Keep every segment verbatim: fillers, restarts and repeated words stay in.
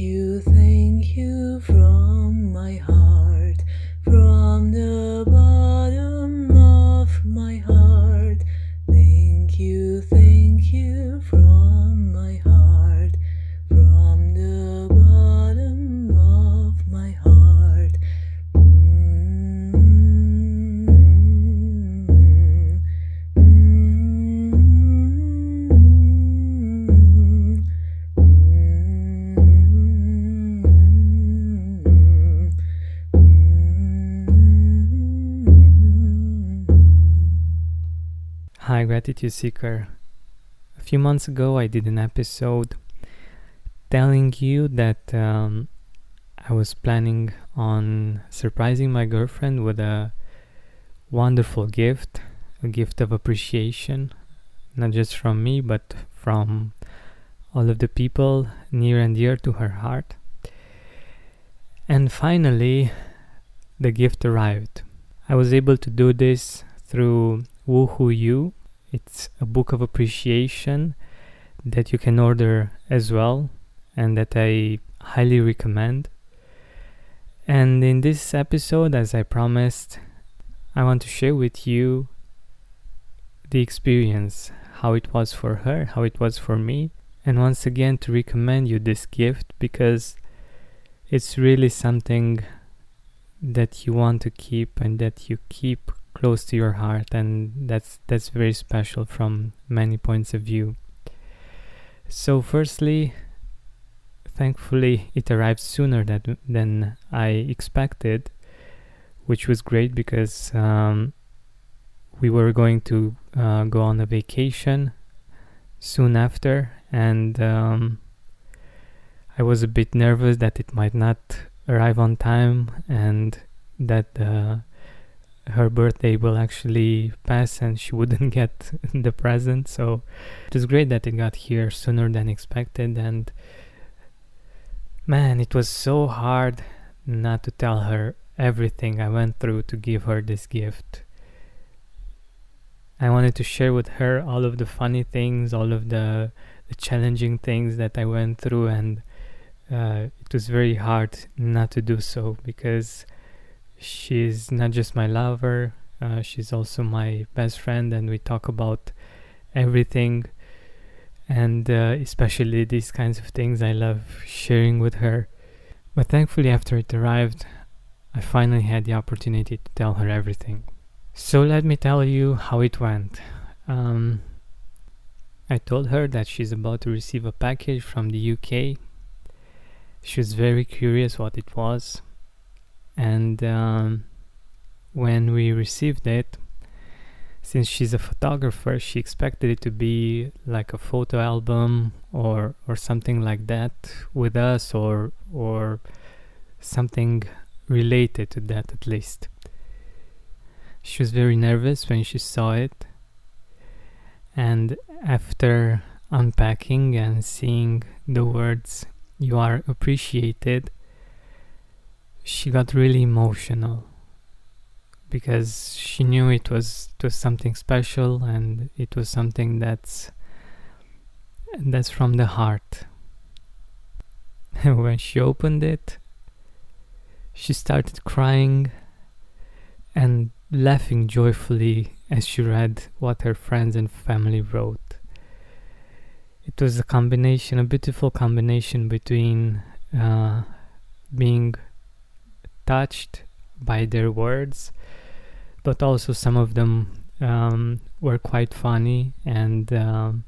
you, thank you from my heart, from the bottom of my heart. Thank you, thank you from my heart, from the bottom of my heart. Mm-hmm. Mm-hmm. Hi, Gratitude Seeker. A few months ago I did an episode telling you that um, I was planning on surprising my girlfriend with a wonderful gift, a gift of appreciation, not just from me but from all of the people near and dear to her heart. And finally the gift arrived. I was able to do this through WooHooYou Yu. It's a book of appreciation that you can order as well and that I highly recommend. And in this episode, as I promised, I want to share with you the experience, how it was for her, how it was for me, and once again to recommend you this gift because it's really something that you want to keep and that you keep close to your heart, and that's that's very special from many points of view. So firstly, thankfully it arrived sooner than, than I expected, which was great because um, we were going to uh, go on a vacation soon after, and um, I was a bit nervous that it might not arrive on time and that the uh, her birthday will actually pass and she wouldn't get the present. So it was great that it got here sooner than expected, and man, it was so hard not to tell her everything I went through to give her this gift. I wanted to share with her all of the funny things, all of the, the challenging things that I went through, and uh, it was very hard not to do so because she's not just my lover, uh, she's also my best friend, and we talk about everything, and uh, especially these kinds of things I love sharing with her. But thankfully, after it arrived, I finally had the opportunity to tell her everything. So let me tell you how it went. Um, I told her that she's about to receive a package from the U K. She was very curious what it was. And um, when we received it, since she's a photographer, she expected it to be like a photo album or or something like that with us, or or something related to that at least. She was very nervous when she saw it, and after unpacking and seeing the words "you are appreciated," she got really emotional because she knew it was, it was something special, and it was something that's that's from the heart. And when she opened it, she started crying and laughing joyfully as she read what her friends and family wrote. It was a combination, a beautiful combination between uh, being touched by their words, but also some of them um, were quite funny and um,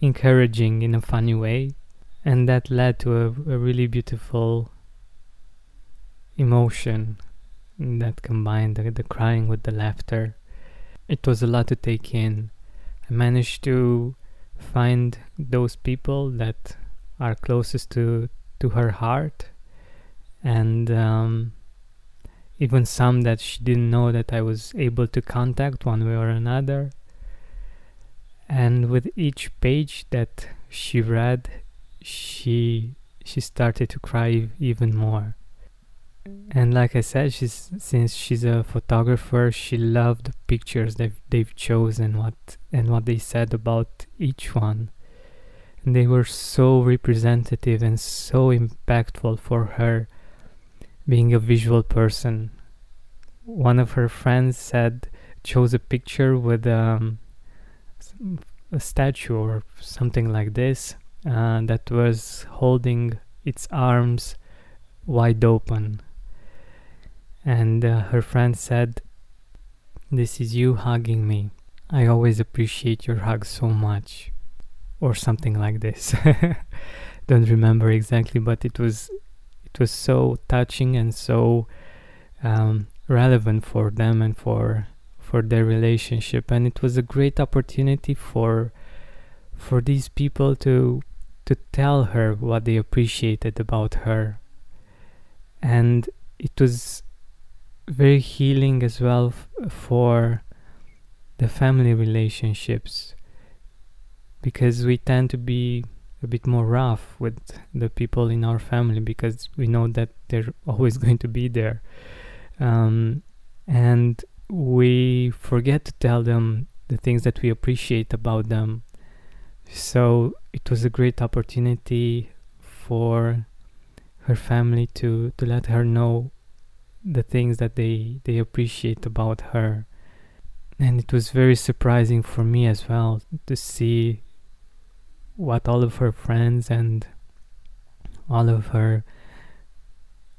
encouraging in a funny way, and that led to a, a really beautiful emotion that combined the, the crying with the laughter. It was a lot to take in. I managed to find those people that are closest to, to her heart, and um, even some that she didn't know that I was able to contact one way or another. And with each page that she read, she she started to cry even more. And like I said, she's since she's a photographer, she loved the pictures that they've, they've chosen, what and what they said about each one. and they were so representative and so impactful for her, being a visual person. One of her friends said, chose a picture with um, a statue or something like this uh, that was holding its arms wide open, and uh, her friend said, "This is you hugging me. I always appreciate your hug so much," or something like this. Don't remember exactly, but it was it was so touching and so um, relevant for them and for for their relationship. And it was a great opportunity for for these people to to tell her what they appreciated about her. And it was very healing as well f- for the family relationships, because we tend to be a bit more rough with the people in our family because we know that they're always going to be there, um, and we forget to tell them the things that we appreciate about them. So it was a great opportunity for her family to to let her know the things that they they appreciate about her. And it was very surprising for me as well to see what all of her friends and all of her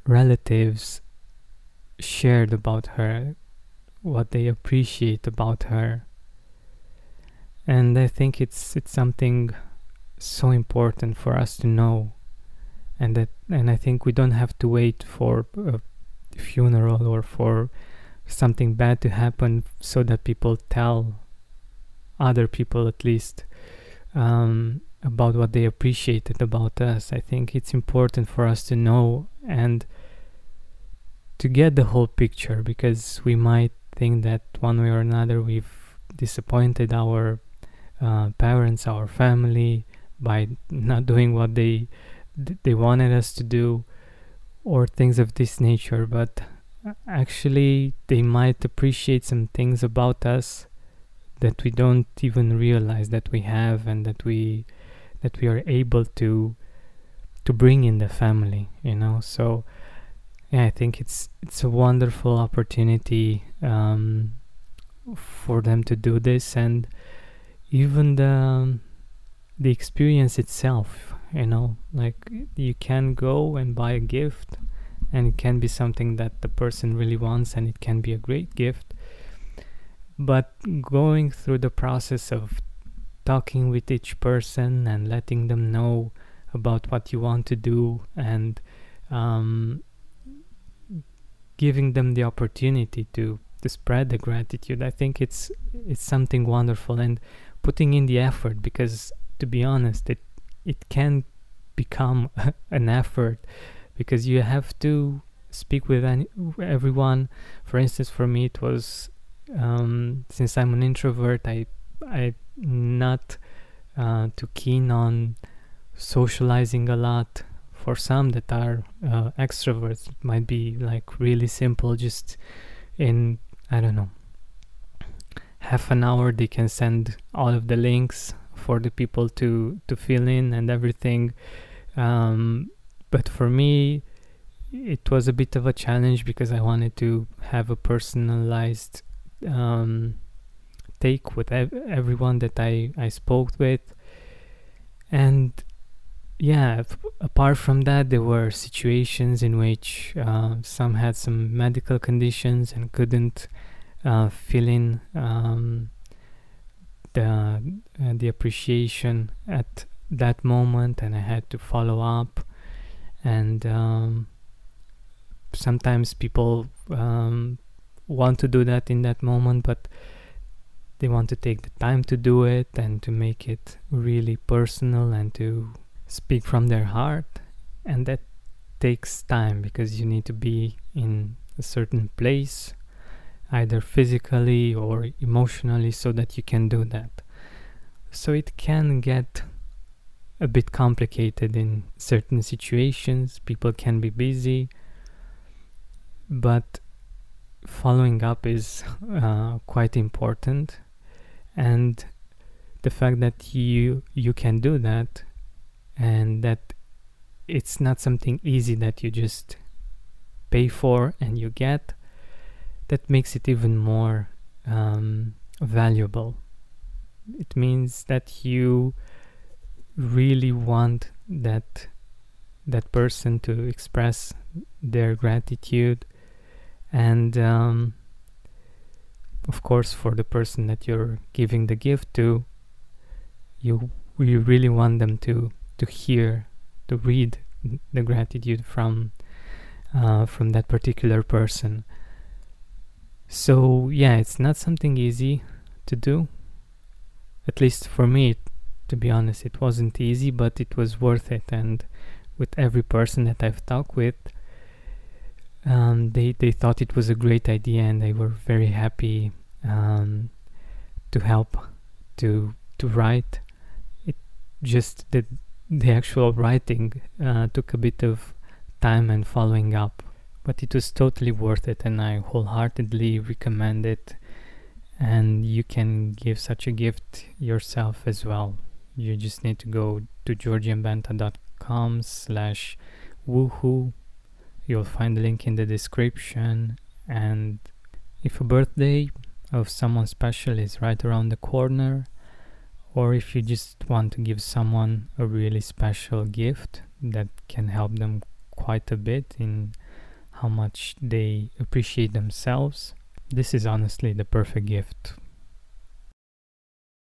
relatives shared about her, what they appreciate about her. And I think it's it's something so important for us to know, and that and I think we don't have to wait for a funeral or for something bad to happen so that people tell other people, at least, um, about what they appreciated about us. I think it's important for us to know and to get the whole picture, because we might think that one way or another we've disappointed our uh, parents, our family, by not doing what they they wanted us to do, or things of this nature. But actually, they might appreciate some things about us that we don't even realize that we have, and that we that we are able to to bring in the family, you know. So yeah, I think it's it's a wonderful opportunity um, for them to do this, and even the the experience itself, you know, like you can go and buy a gift, and it can be something that the person really wants, and it can be a great gift. But going through the process of talking with each person and letting them know about what you want to do, and um, giving them the opportunity to, to spread the gratitude, I think it's it's something wonderful, and putting in the effort, because to be honest, it it can become an effort, because you have to speak with any, everyone. For instance, for me it was, um, since I'm an introvert, I I'm not uh, too keen on socializing a lot. For some that are uh, extroverts, it might be like really simple, just in, I don't know, half an hour they can send all of the links for the people to to fill in and everything, um, but for me it was a bit of a challenge, because I wanted to have a personalized um, take with ev- everyone that I, I spoke with. And yeah, f- apart from that, there were situations in which uh, some had some medical conditions and couldn't uh, fill in um, the uh, the appreciation at that moment, and I had to follow up. And um, sometimes people um, want to do that in that moment, but they want to take the time to do it and to make it really personal and to speak from their heart. And that takes time, because you need to be in a certain place, either physically or emotionally, so that you can do that. So it can get a bit complicated in certain situations. People can be busy, but following up is uh, quite important, and the fact that you you can do that and that it's not something easy that you just pay for and you get. That makes it even more um, valuable. It means that you really want that that person to express their gratitude, and um, of course, for the person that you're giving the gift to, you you really want them to to hear, to read the gratitude from uh, from that particular person. So yeah, it's not something easy to do. At least for me, to be honest, it wasn't easy, but it was worth it. And with every person that I've talked with, um, they, they thought it was a great idea, and they were very happy um, to help, to to write. It just the, the actual writing uh, took a bit of time and following up. But it was totally worth it, and I wholeheartedly recommend it. And you can give such a gift yourself as well. You just need to go to georgianbenta dot com slash woohoo. You'll find the link in the description. And if a birthday of someone special is right around the corner, or if you just want to give someone a really special gift that can help them quite a bit in how much they appreciate themselves, this is honestly the perfect gift.